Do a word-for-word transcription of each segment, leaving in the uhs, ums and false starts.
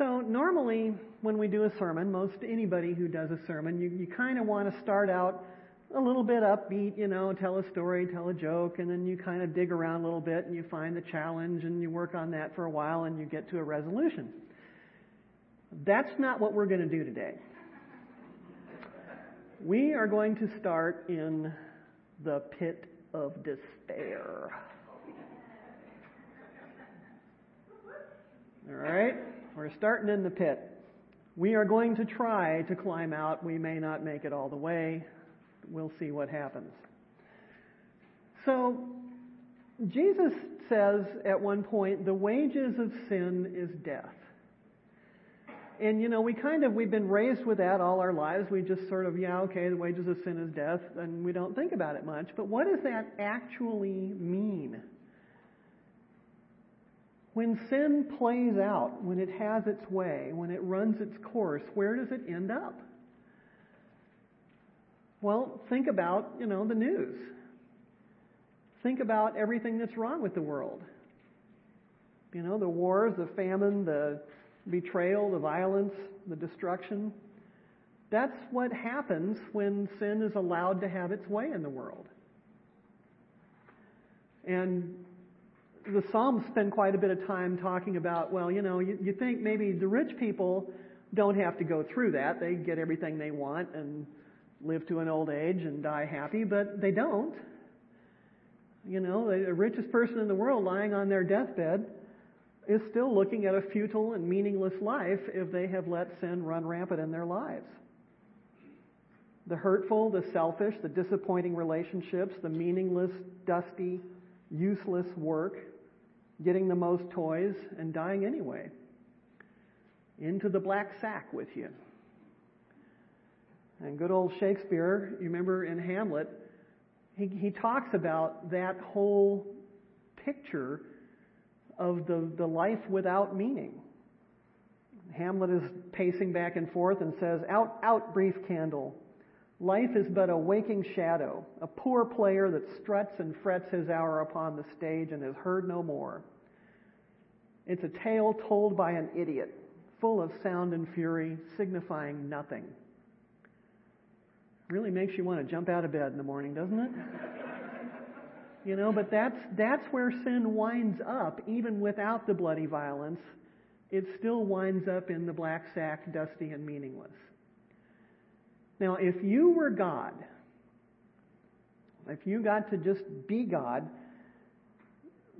So normally when we do a sermon, most anybody who does a sermon, you, you kind of want to start out a little bit upbeat, you know, tell a story, tell a joke, and then you kind of dig around a little bit and you find the challenge and you work on that for a while and you get to a resolution. That's not what we're going to do today. We are going to start in the pit of despair. All right? We're starting in the pit. We are going to try to climb out. We may not make it all the way. We'll see what happens. So, Jesus says at one point, the wages of sin is death. And, you know, we kind of, we've been raised with that all our lives. We just sort of, yeah, okay, the wages of sin is death, and we don't think about it much. But what does that actually mean? When sin plays out, when it has its way, when it runs its course, where does it end up? Well, think about, you know, the news. Think about everything that's wrong with the world. You know, the wars, the famine, the betrayal, the violence, the destruction. That's what happens when sin is allowed to have its way in the world. And the Psalms spend quite a bit of time talking about, well, you know, you, you think maybe the rich people don't have to go through that. They get everything they want and live to an old age and die happy, but they don't. You know, the richest person in the world lying on their deathbed is still looking at a futile and meaningless life if they have let sin run rampant in their lives. The hurtful, the selfish, the disappointing relationships, the meaningless, dusty, useless work, getting the most toys, and dying anyway. Into the black sack with you. And good old Shakespeare, you remember in Hamlet, he, he talks about that whole picture of the, the life without meaning. Hamlet is pacing back and forth and says, "Out, out, brief candle. Life is but a waking shadow, a poor player that struts and frets his hour upon the stage and is heard no more. It's a tale told by an idiot, full of sound and fury, signifying nothing." Really makes you want to jump out of bed in the morning, doesn't it? You know, but that's that's where sin winds up. Even without the bloody violence, it still winds up in the black sack, dusty and meaningless. Now, if you were God, if you got to just be God,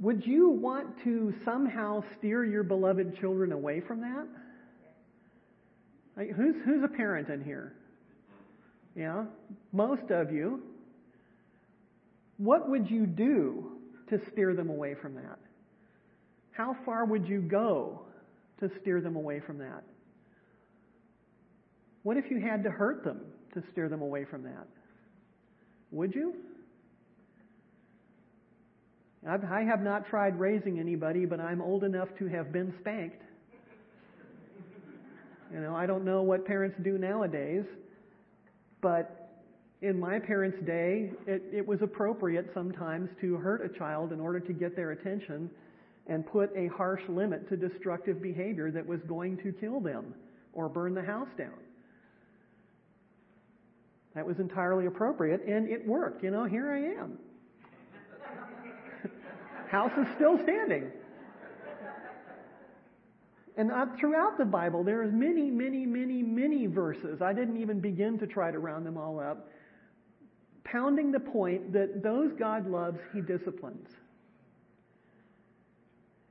would you want to somehow steer your beloved children away from that? Like, who's who's a parent in here? Yeah, most of you. What would you do to steer them away from that? How far would you go to steer them away from that? What if you had to hurt them to steer them away from that? Would you? I've, I have not tried raising anybody, but I'm old enough to have been spanked. You know, I don't know what parents do nowadays. But in my parents' day, it, it was appropriate sometimes to hurt a child in order to get their attention and put a harsh limit to destructive behavior that was going to kill them or burn the house down. That was entirely appropriate, and it worked. You know, here I am. House is still standing. And throughout the Bible, there is many, many, many, many verses. I didn't even begin to try to round them all up. Pounding the point that those God loves, He disciplines.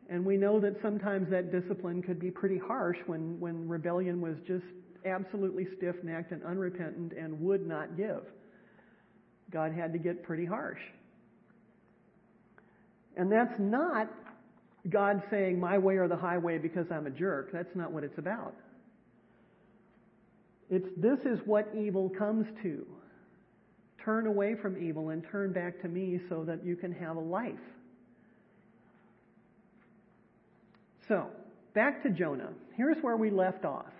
And we know that sometimes that discipline could be pretty harsh when, when rebellion was just absolutely stiff-necked and unrepentant and would not give. God had to get pretty harsh. And that's not God saying, my way or the highway because I'm a jerk. That's not what it's about. It's this is what evil comes to. Turn away from evil and turn back to me so that you can have a life. So, back to Jonah. Here's where we left off.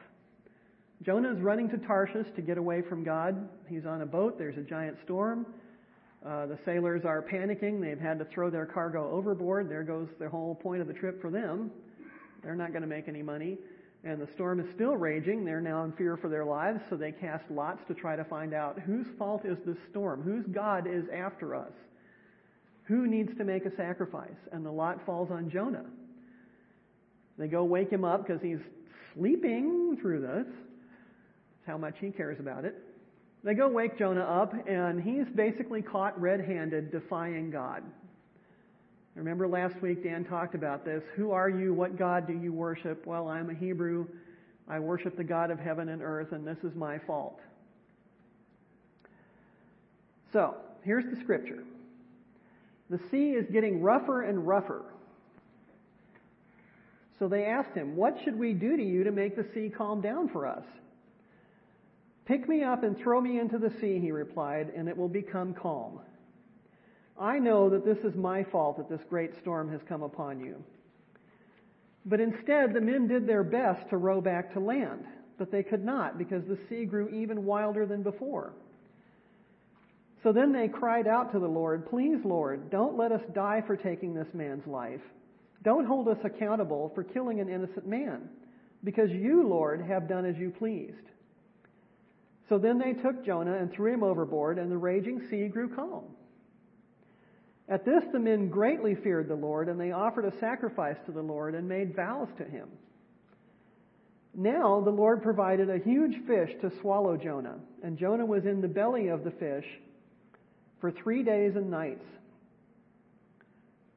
Jonah is running to Tarshish to get away from God. He's on a boat. There's a giant storm. Uh, the sailors are panicking. They've had to throw their cargo overboard. There goes the whole point of the trip for them. They're not going to make any money. and the storm is still raging. They're now in fear for their lives, so they cast lots to try to find out whose fault is this storm, whose god is after us, who needs to make a sacrifice. And the lot falls on Jonah. They go wake him up because he's sleeping through this. That's how much he cares about it. They go wake Jonah up, and he's basically caught red-handed defying God. Remember last week Dan talked about this. Who are you? What God do you worship? Well, I'm a Hebrew. I worship the God of heaven and earth, and this is my fault. So, here's the scripture. The sea is getting rougher and rougher. So they asked him, what should we do to you to make the sea calm down for us? Pick me up and throw me into the sea, he replied, and it will become calm. I know that this is my fault that this great storm has come upon you. But instead, the men did their best to row back to land, but they could not because the sea grew even wilder than before. So then they cried out to the Lord, please, Lord, don't let us die for taking this man's life. Don't hold us accountable for killing an innocent man, because you, Lord, have done as you pleased. So then they took Jonah and threw him overboard, and the raging sea grew calm. At this, the men greatly feared the Lord, and they offered a sacrifice to the Lord and made vows to him. Now the Lord provided a huge fish to swallow Jonah, and Jonah was in the belly of the fish for three days and nights.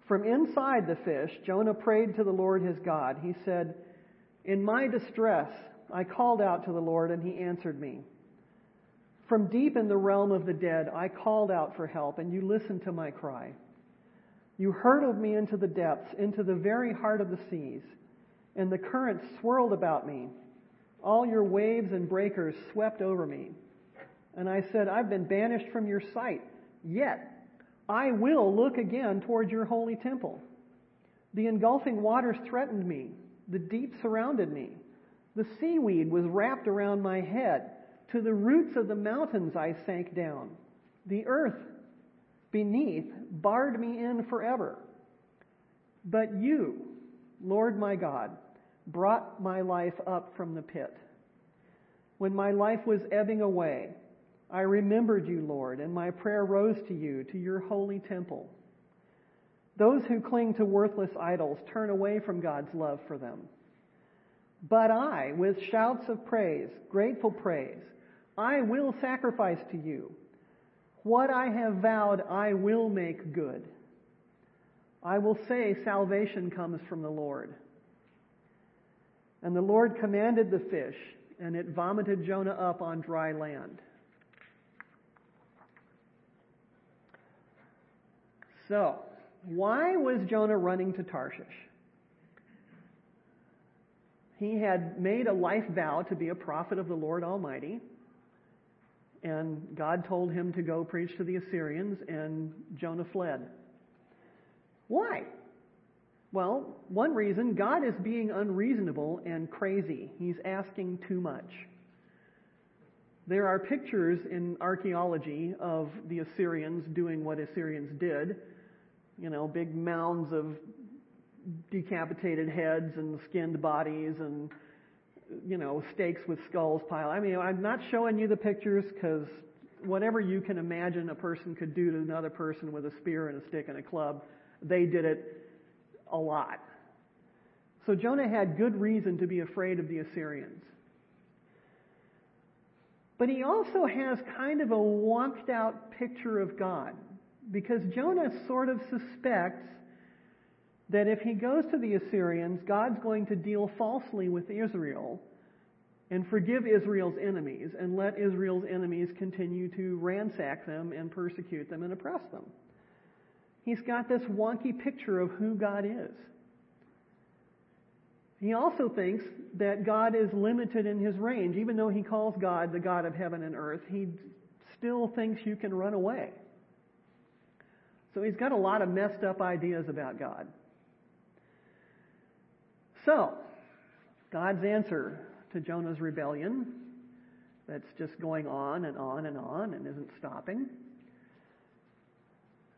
From inside the fish, Jonah prayed to the Lord his God. He said, in my distress, I called out to the Lord, and he answered me. From deep in the realm of the dead, I called out for help, and you listened to my cry. You hurtled me into the depths, into the very heart of the seas, and the currents swirled about me. All your waves and breakers swept over me. And I said, I've been banished from your sight, yet I will look again toward your holy temple. The engulfing waters threatened me. The deep surrounded me. The seaweed was wrapped around my head. To the roots of the mountains I sank down. The earth beneath barred me in forever. But you, Lord my God, brought my life up from the pit. When my life was ebbing away, I remembered you, Lord, and my prayer rose to you, to your holy temple. Those who cling to worthless idols turn away from God's love for them. But I, with shouts of praise, grateful praise, I will sacrifice to you. What I have vowed, I will make good. I will say salvation comes from the Lord. And the Lord commanded the fish, and it vomited Jonah up on dry land. So, why was Jonah running to Tarshish? He had made a life vow to be a prophet of the Lord Almighty, and God told him to go preach to the Assyrians, and Jonah fled. Why? Well, one reason, God is being unreasonable and crazy. He's asking too much. There are pictures in archaeology of the Assyrians doing what Assyrians did, you know, big mounds of decapitated heads and skinned bodies and, you know, stakes with skulls piled. I mean, I'm not showing you the pictures because whatever you can imagine a person could do to another person with a spear and a stick and a club, they did it a lot. So Jonah had good reason to be afraid of the Assyrians. But he also has kind of a womped out picture of God, because Jonah sort of suspects that if he goes to the Assyrians, God's going to deal falsely with Israel and forgive Israel's enemies and let Israel's enemies continue to ransack them and persecute them and oppress them. He's got this wonky picture of who God is. He also thinks that God is limited in his range. Even though he calls God the God of heaven and earth, he still thinks you can run away. So he's got a lot of messed up ideas about God. So, God's answer to Jonah's rebellion, that's just going on and on and on and isn't stopping.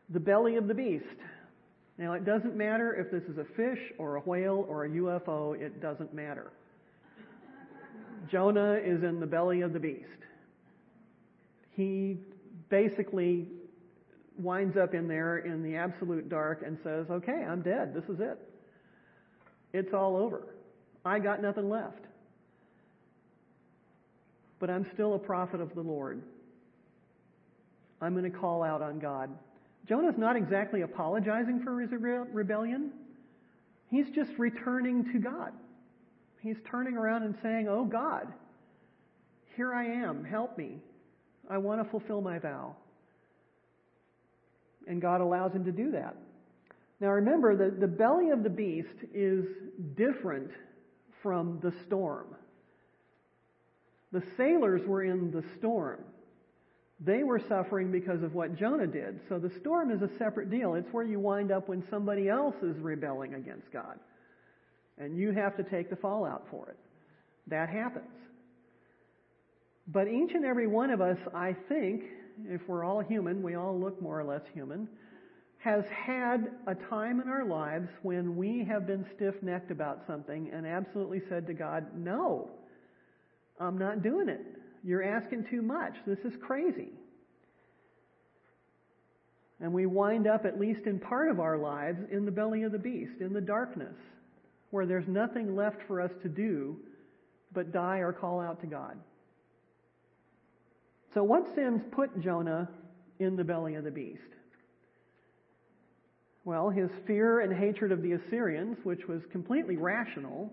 The belly of the beast. Now, it doesn't matter if this is a fish or a whale or a U F O. It doesn't matter. Jonah is in the belly of the beast. He basically winds up in there in the absolute dark and says, okay, I'm dead. This is it. It's all over. I got nothing left. But I'm still a prophet of the Lord. I'm going to call out on God. Jonah's not exactly apologizing for his rebellion. He's just returning to God. He's turning around and saying, oh God, here I am. Help me. I want to fulfill my vow. And God allows him to do that. Now remember, the, the belly of the beast is different from the storm. The sailors were in the storm. They were suffering because of what Jonah did. So the storm is a separate deal. It's where you wind up when somebody else is rebelling against God. And you have to take the fallout for it. That happens. But each and every one of us, I think, if we're all human, we all look more or less human, has had a time in our lives when we have been stiff-necked about something and absolutely said to God, no, I'm not doing it. You're asking too much. This is crazy. And we wind up, at least in part of our lives, in the belly of the beast, in the darkness, where there's nothing left for us to do but die or call out to God. So what sins put Jonah in the belly of the beast? Well, his fear and hatred of the Assyrians, which was completely rational,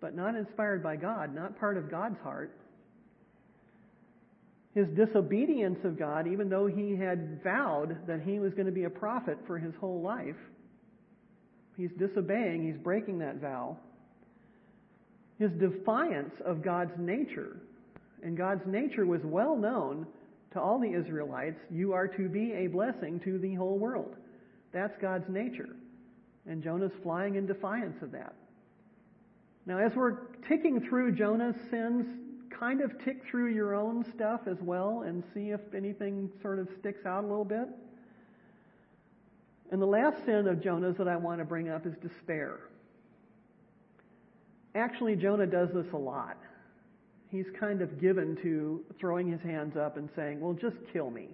but not inspired by God, not part of God's heart. His disobedience of God, even though he had vowed that he was going to be a prophet for his whole life, he's disobeying, he's breaking that vow. His defiance of God's nature. And God's nature was well known to all the Israelites. You are to be a blessing to the whole world. That's God's nature. And Jonah's flying in defiance of that. Now, as we're ticking through Jonah's sins, kind of tick through your own stuff as well and see if anything sort of sticks out a little bit. And the last sin of Jonah's that I want to bring up is despair. Actually, Jonah does this a lot. He's kind of given to throwing his hands up and saying, well, just kill me.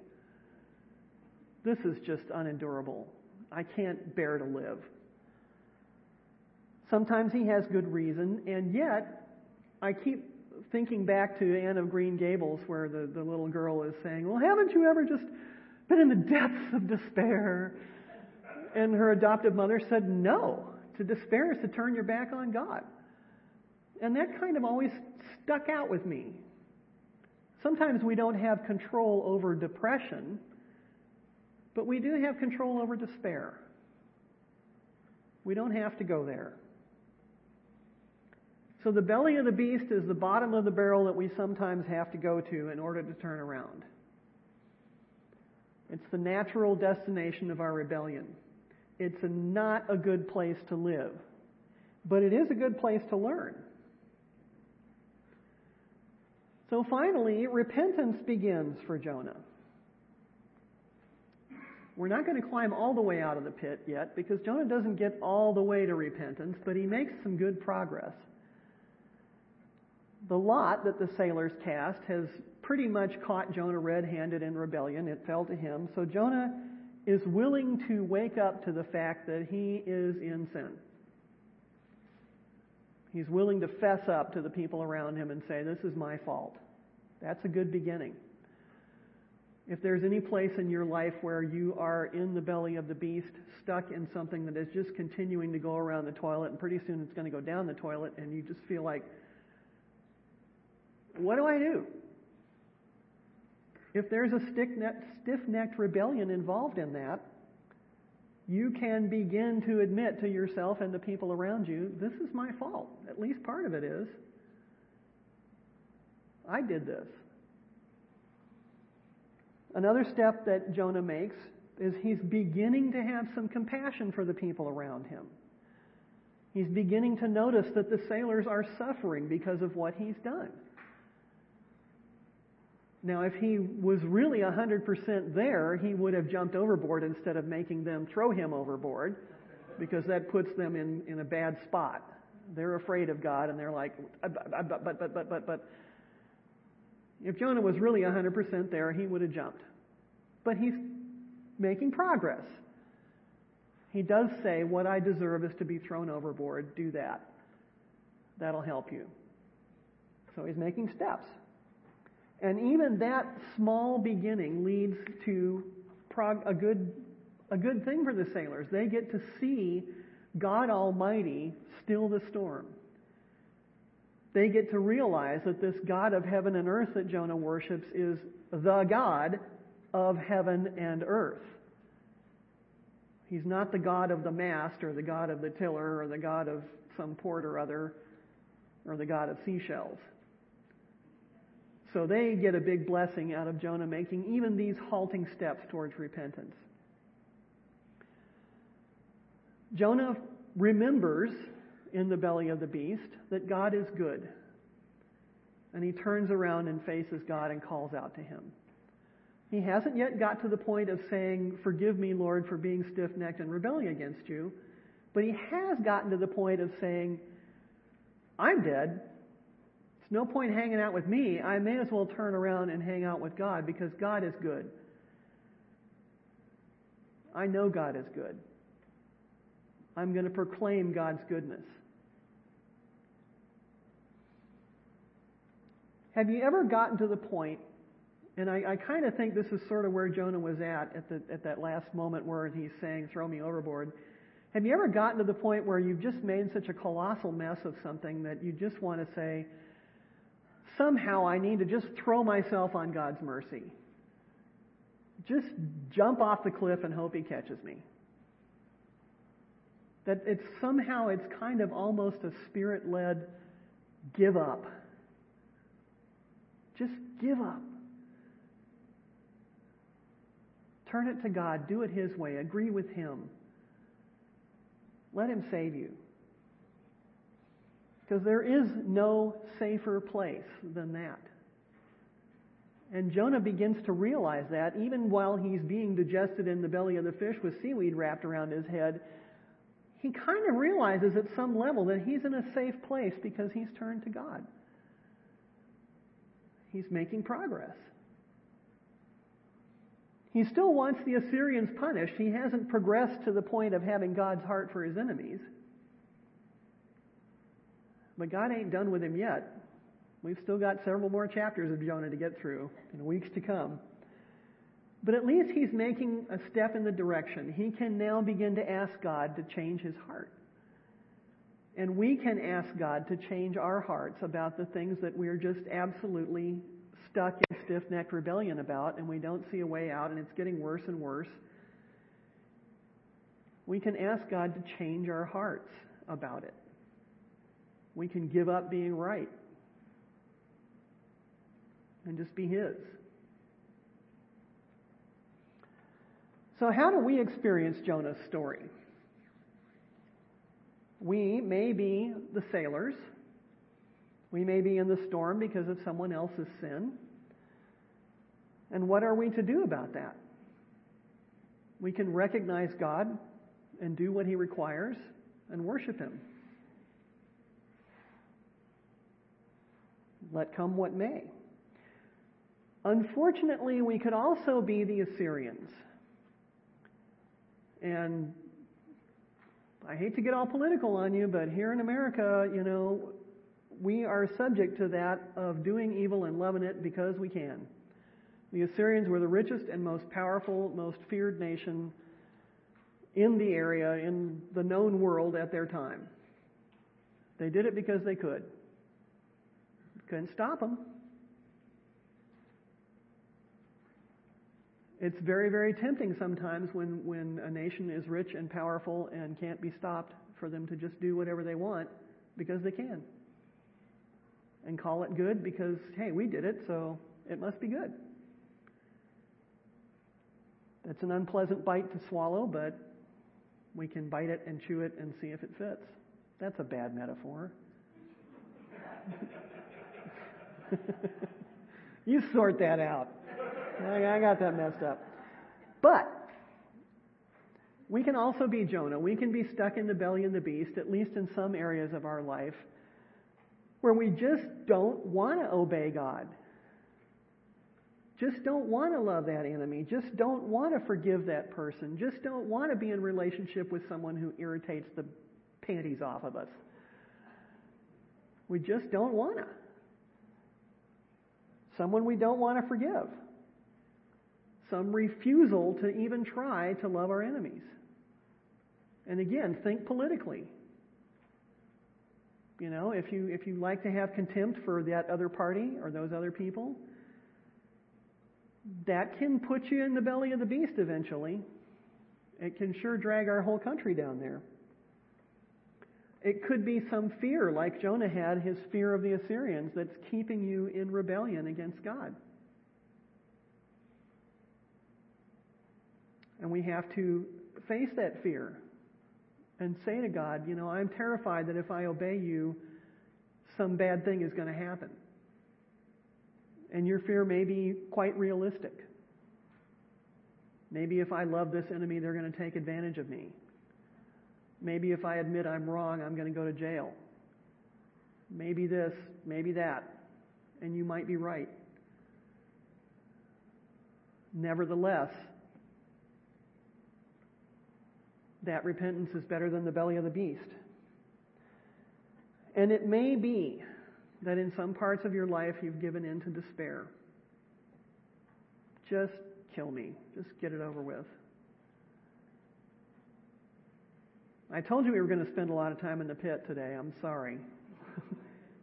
This is just unendurable. I can't bear to live. Sometimes he has good reason, and yet I keep thinking back to Anne of Green Gables where the, the little girl is saying, well, haven't you ever just been in the depths of despair? And her adoptive mother said, no, to despair is to turn your back on God. And that kind of always stuck out with me. Sometimes we don't have control over depression, but we do have control over despair. We don't have to go there. So the belly of the beast is the bottom of the barrel that we sometimes have to go to in order to turn around. It's the natural destination of our rebellion. It's a not a good place to live, but it is a good place to learn. So finally, repentance begins for Jonah. We're not going to climb all the way out of the pit yet because Jonah doesn't get all the way to repentance, but he makes some good progress. The lot that the sailors cast has pretty much caught Jonah red-handed in rebellion. It fell to him. So Jonah is willing to wake up to the fact that he is in sin. He's willing to fess up to the people around him and say, this is my fault. That's a good beginning. If there's any place in your life where you are in the belly of the beast, stuck in something that is just continuing to go around the toilet, and pretty soon it's going to go down the toilet, and you just feel like, what do I do? If there's a stiff-necked rebellion involved in that, you can begin to admit to yourself and the people around you, this is my fault. At least part of it is. I did this. Another step that Jonah makes is he's beginning to have some compassion for the people around him. He's beginning to notice that the sailors are suffering because of what he's done. Now, if he was really one hundred percent there, he would have jumped overboard instead of making them throw him overboard, because that puts them in, in a bad spot. They're afraid of God, and they're like, but, but, but, but, but, but. If Jonah was really one hundred percent there, he would have jumped. But he's making progress. He does say, what I deserve is to be thrown overboard. Do that. That'll help you. So he's making steps. And even that small beginning leads to prog- a good, a good thing for the sailors. They get to see God Almighty still the storm. They get to realize that this God of heaven and earth that Jonah worships is the God of heaven and earth. He's not the God of the mast or the God of the tiller or the God of some port or other or the God of seashells. So they get a big blessing out of Jonah making even these halting steps towards repentance. Jonah remembers in the belly of the beast that God is good. And he turns around and faces God and calls out to him. He hasn't yet got to the point of saying, forgive me, Lord, for being stiff-necked and rebelling against you. But he has gotten to the point of saying, I'm dead. It's no point hanging out with me. I may as well turn around and hang out with God because God is good. I know God is good. I'm going to proclaim God's goodness. Have you ever gotten to the point, and I, I kind of think this is sort of where Jonah was at at, the, at that last moment where he's saying, throw me overboard. Have you ever gotten to the point where you've just made such a colossal mess of something that you just want to say, somehow I need to just throw myself on God's mercy. Just jump off the cliff and hope he catches me. That it's somehow, it's kind of almost a spirit-led give up. Just give up. Turn it to God. Do it his way. Agree with him. Let him save you. Because there is no safer place than that. And Jonah begins to realize that even while he's being digested in the belly of the fish with seaweed wrapped around his head, he kind of realizes at some level that he's in a safe place because he's turned to God. He's making progress. He still wants the Assyrians punished. He hasn't progressed to the point of having God's heart for his enemies. But God ain't done with him yet. We've still got several more chapters of Jonah to get through in weeks to come. But at least he's making a step in the direction. He can now begin to ask God to change his heart. And we can ask God to change our hearts about the things that we're just absolutely stuck in stiff-necked rebellion about, and we don't see a way out, and it's getting worse and worse. We can ask God to change our hearts about it. We can give up being right and just be his. So how do we experience Jonah's story? We may be the sailors. We may be in the storm because of someone else's sin. And what are we to do about that? We can recognize God and do what he requires and worship him. Let come what may. Unfortunately, we could also be the Assyrians. And I hate to get all political on you, but here in America, you know, we are subject to that of doing evil and loving it because we can. The Assyrians were the richest and most powerful, most feared nation in the area, in the known world at their time. They did it because they could. Couldn't stop them. It's very, very tempting sometimes when, when a nation is rich and powerful and can't be stopped for them to just do whatever they want because they can. And call it good because, hey, we did it, so it must be good. That's an unpleasant bite to swallow, but we can bite it and chew it and see if it fits. That's a bad metaphor. You sort that out. I got that messed up. But We can also be Jonah. We can be stuck in the belly of the beast, at least in some areas of our life, where we just don't want to obey God. Just don't want to love that enemy. Just don't want to forgive that person. Just don't want to be in relationship with someone who irritates the panties off of us. We just don't want to. Someone we don't want to forgive. Some refusal to even try to love our enemies. And again, think politically. You know, if you if you like to have contempt for that other party or those other people, that can put you in the belly of the beast eventually. It can sure drag our whole country down there. It could be some fear, like Jonah had, his fear of the Assyrians, that's keeping you in rebellion against God. And we have to face that fear and say to God, you know, I'm terrified that if I obey you, some bad thing is going to happen. And your fear may be quite realistic. Maybe if I love this enemy, they're going to take advantage of me. Maybe if I admit I'm wrong, I'm going to go to jail. Maybe this, maybe that. And you might be right. Nevertheless, that repentance is better than the belly of the beast. And it may be that in some parts of your life you've given in to despair. Just kill me. Just get it over with. I told you we were going to spend a lot of time in the pit today. I'm sorry.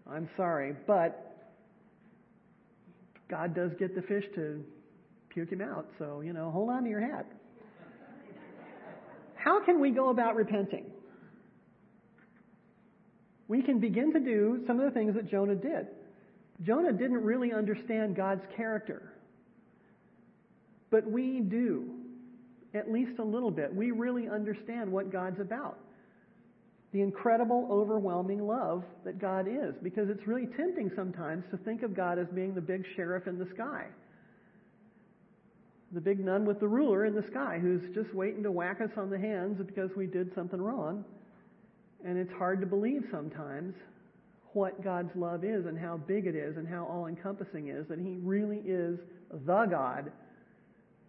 I'm sorry. But God does get the fish to puke him out. So, you know, hold on to your hat. How can we go about repenting? We can begin to do some of the things that Jonah did. Jonah didn't really understand God's character. But we do, at least a little bit. We really understand what God's about. The incredible, overwhelming love that God is. Because it's really tempting sometimes to think of God as being the big sheriff in the sky. The big nun with the ruler in the sky who's just waiting to whack us on the hands because we did something wrong. And it's hard to believe sometimes what God's love is and how big it is and how all-encompassing it is, that He really is the God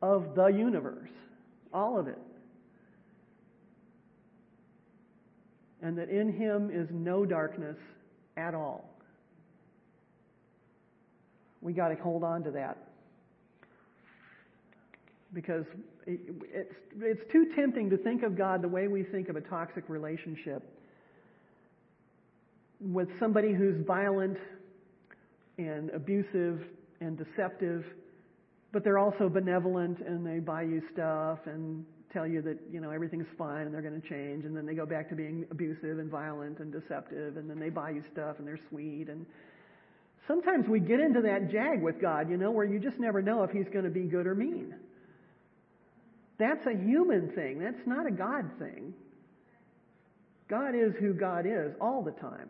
of the universe, all of it. And that in Him is no darkness at all. We got to hold on to that. Because it's, it's too tempting to think of God the way we think of a toxic relationship, with somebody who's violent and abusive and deceptive, but they're also benevolent and they buy you stuff and tell you that, you know, everything's fine and they're going to change, and then they go back to being abusive and violent and deceptive, and then they buy you stuff and they're sweet. And sometimes we get into that jag with God, you know, where you just never know if He's going to be good or mean. That's a human thing. That's not a God thing. God is who God is all the time.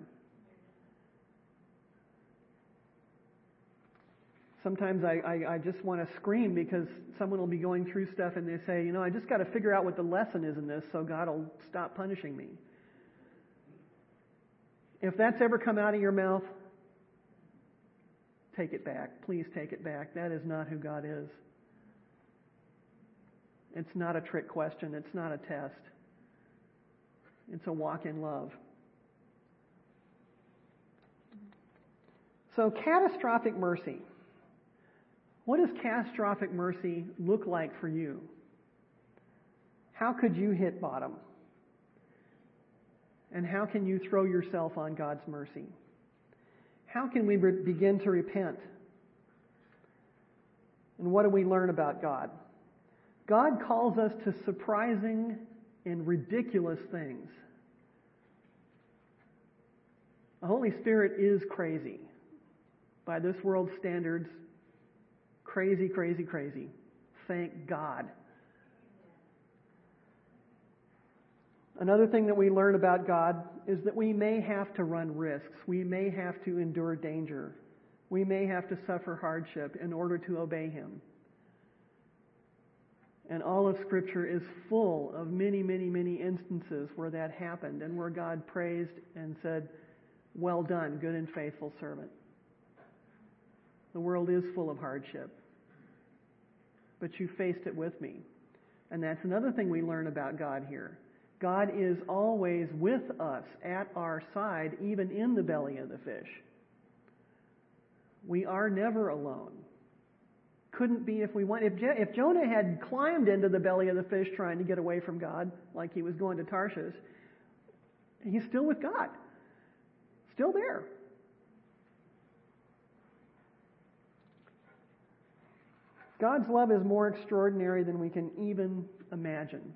Sometimes I, I, I just want to scream because someone will be going through stuff and they say, you know, I just got to figure out what the lesson is in this so God will stop punishing me. If that's ever come out of your mouth, take it back. Please take it back. That is not who God is. It's not a trick question. It's not a test. It's a walk in love. So, catastrophic mercy. What does catastrophic mercy look like for you? How could you hit bottom? And how can you throw yourself on God's mercy? How can we re- begin to repent? And what do we learn about God? God calls us to surprising and ridiculous things. The Holy Spirit is crazy. By this world's standards, crazy, crazy, crazy. Thank God. Another thing that we learn about God is that we may have to run risks. We may have to endure danger. We may have to suffer hardship in order to obey Him. And all of Scripture is full of many, many, many instances where that happened and where God praised and said, "Well done, good and faithful servant." The world is full of hardship, but you faced it with me. And that's another thing we learn about God here. God is always with us, at our side, even in the belly of the fish. We are never alone. Couldn't be if we wanted. If, Je- if Jonah had climbed into the belly of the fish trying to get away from God, like he was going to Tarshish, he's still with God. Still there. God's love is more extraordinary than we can even imagine.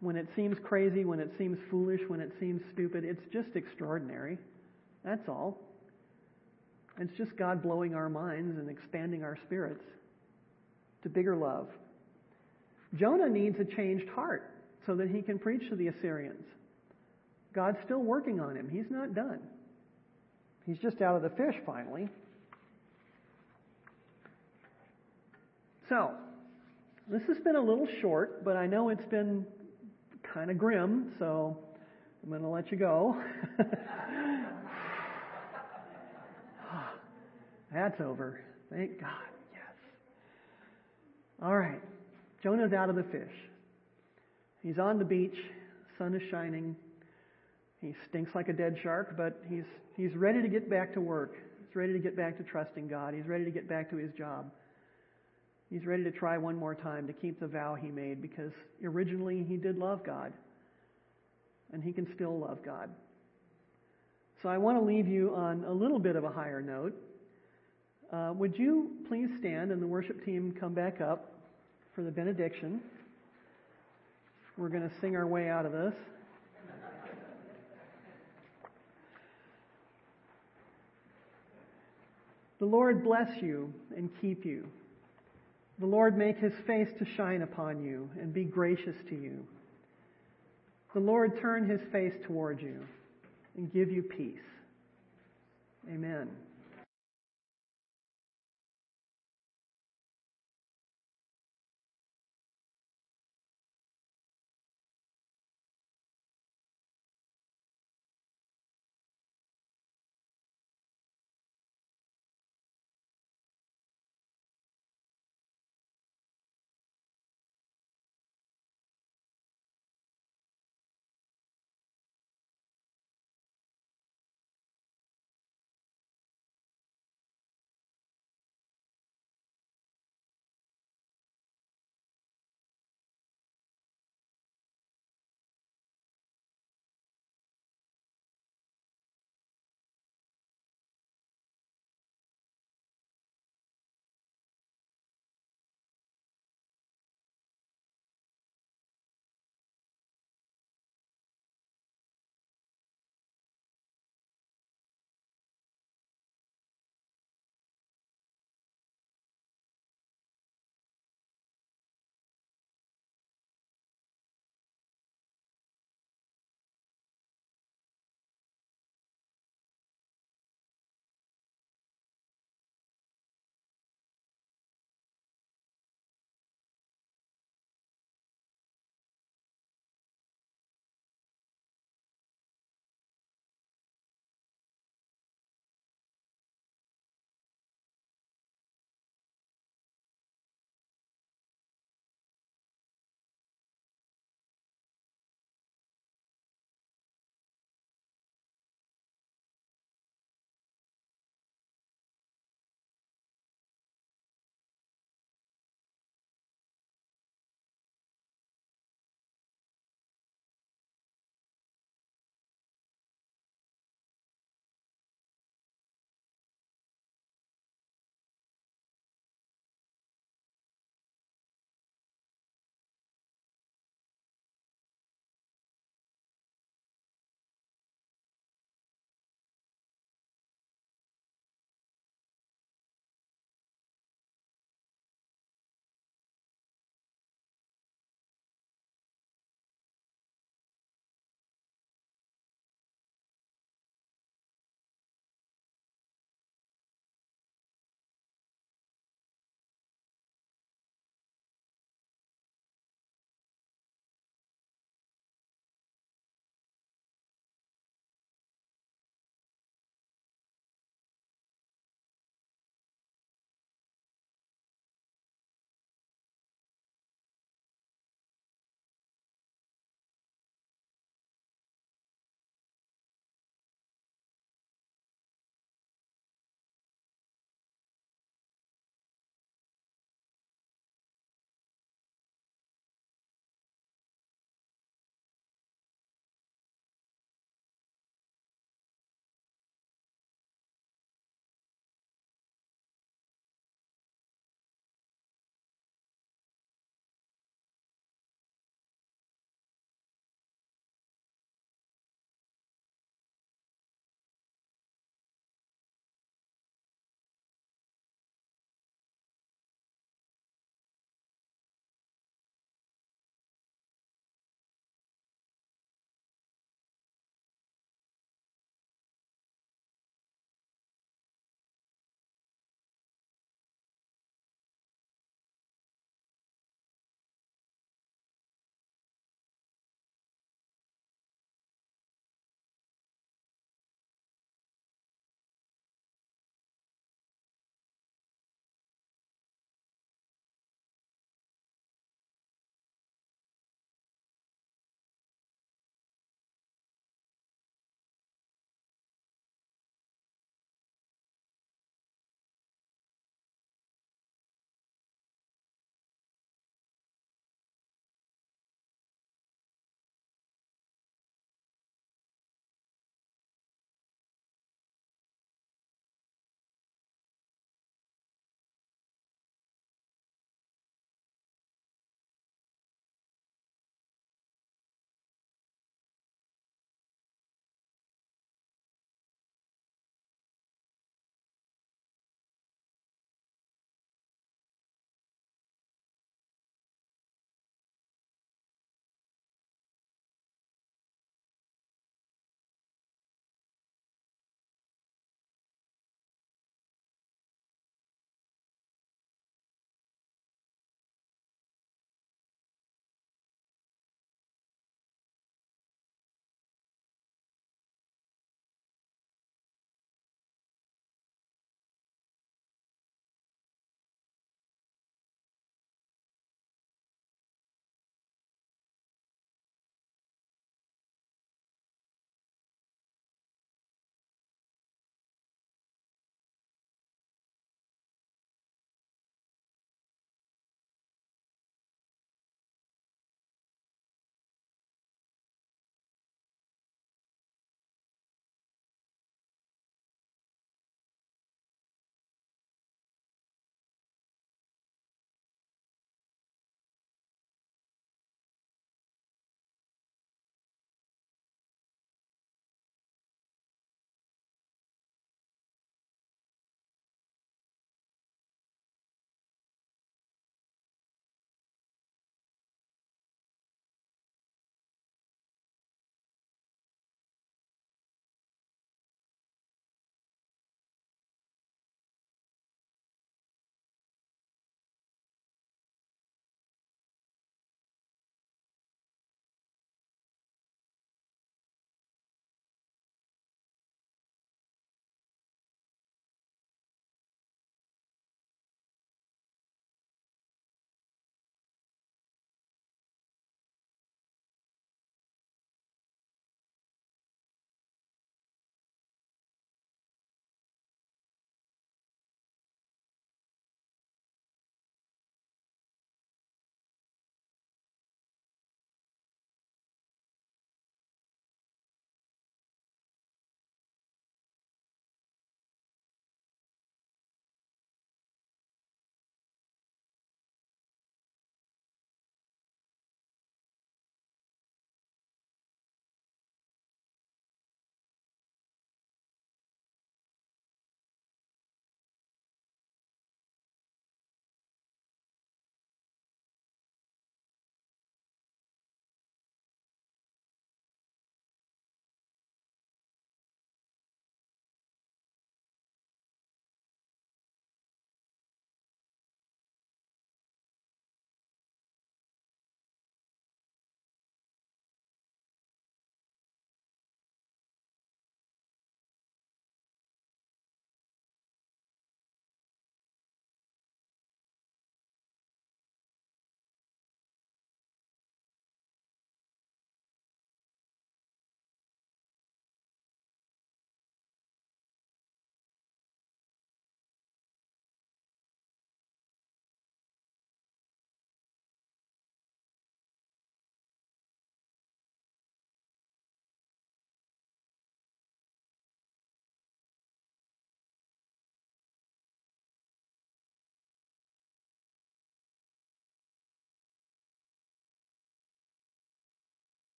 When it seems crazy, when it seems foolish, when it seems stupid, it's just extraordinary. That's all. It's just God blowing our minds and expanding our spirits to bigger love. Jonah needs a changed heart so that he can preach to the Assyrians. God's still working on him. He's not done. He's just out of the fish finally. So, this has been a little short, but I know it's been kind of grim, so I'm going to let you go. That's over. Thank God. Yes. All right. Jonah's out of the fish. He's on the beach. Sun is shining. He stinks like a dead shark, but he's he's ready to get back to work. He's ready to get back to trusting God. He's ready to get back to his job. He's ready to try one more time to keep the vow he made, because originally he did love God, and he can still love God. So I want to leave you on a little bit of a higher note. Uh, would you please stand and the worship team come back up for the benediction? We're going to sing our way out of this. The Lord bless you and keep you. The Lord make his face to shine upon you and be gracious to you. The Lord turn his face toward you and give you peace. Amen.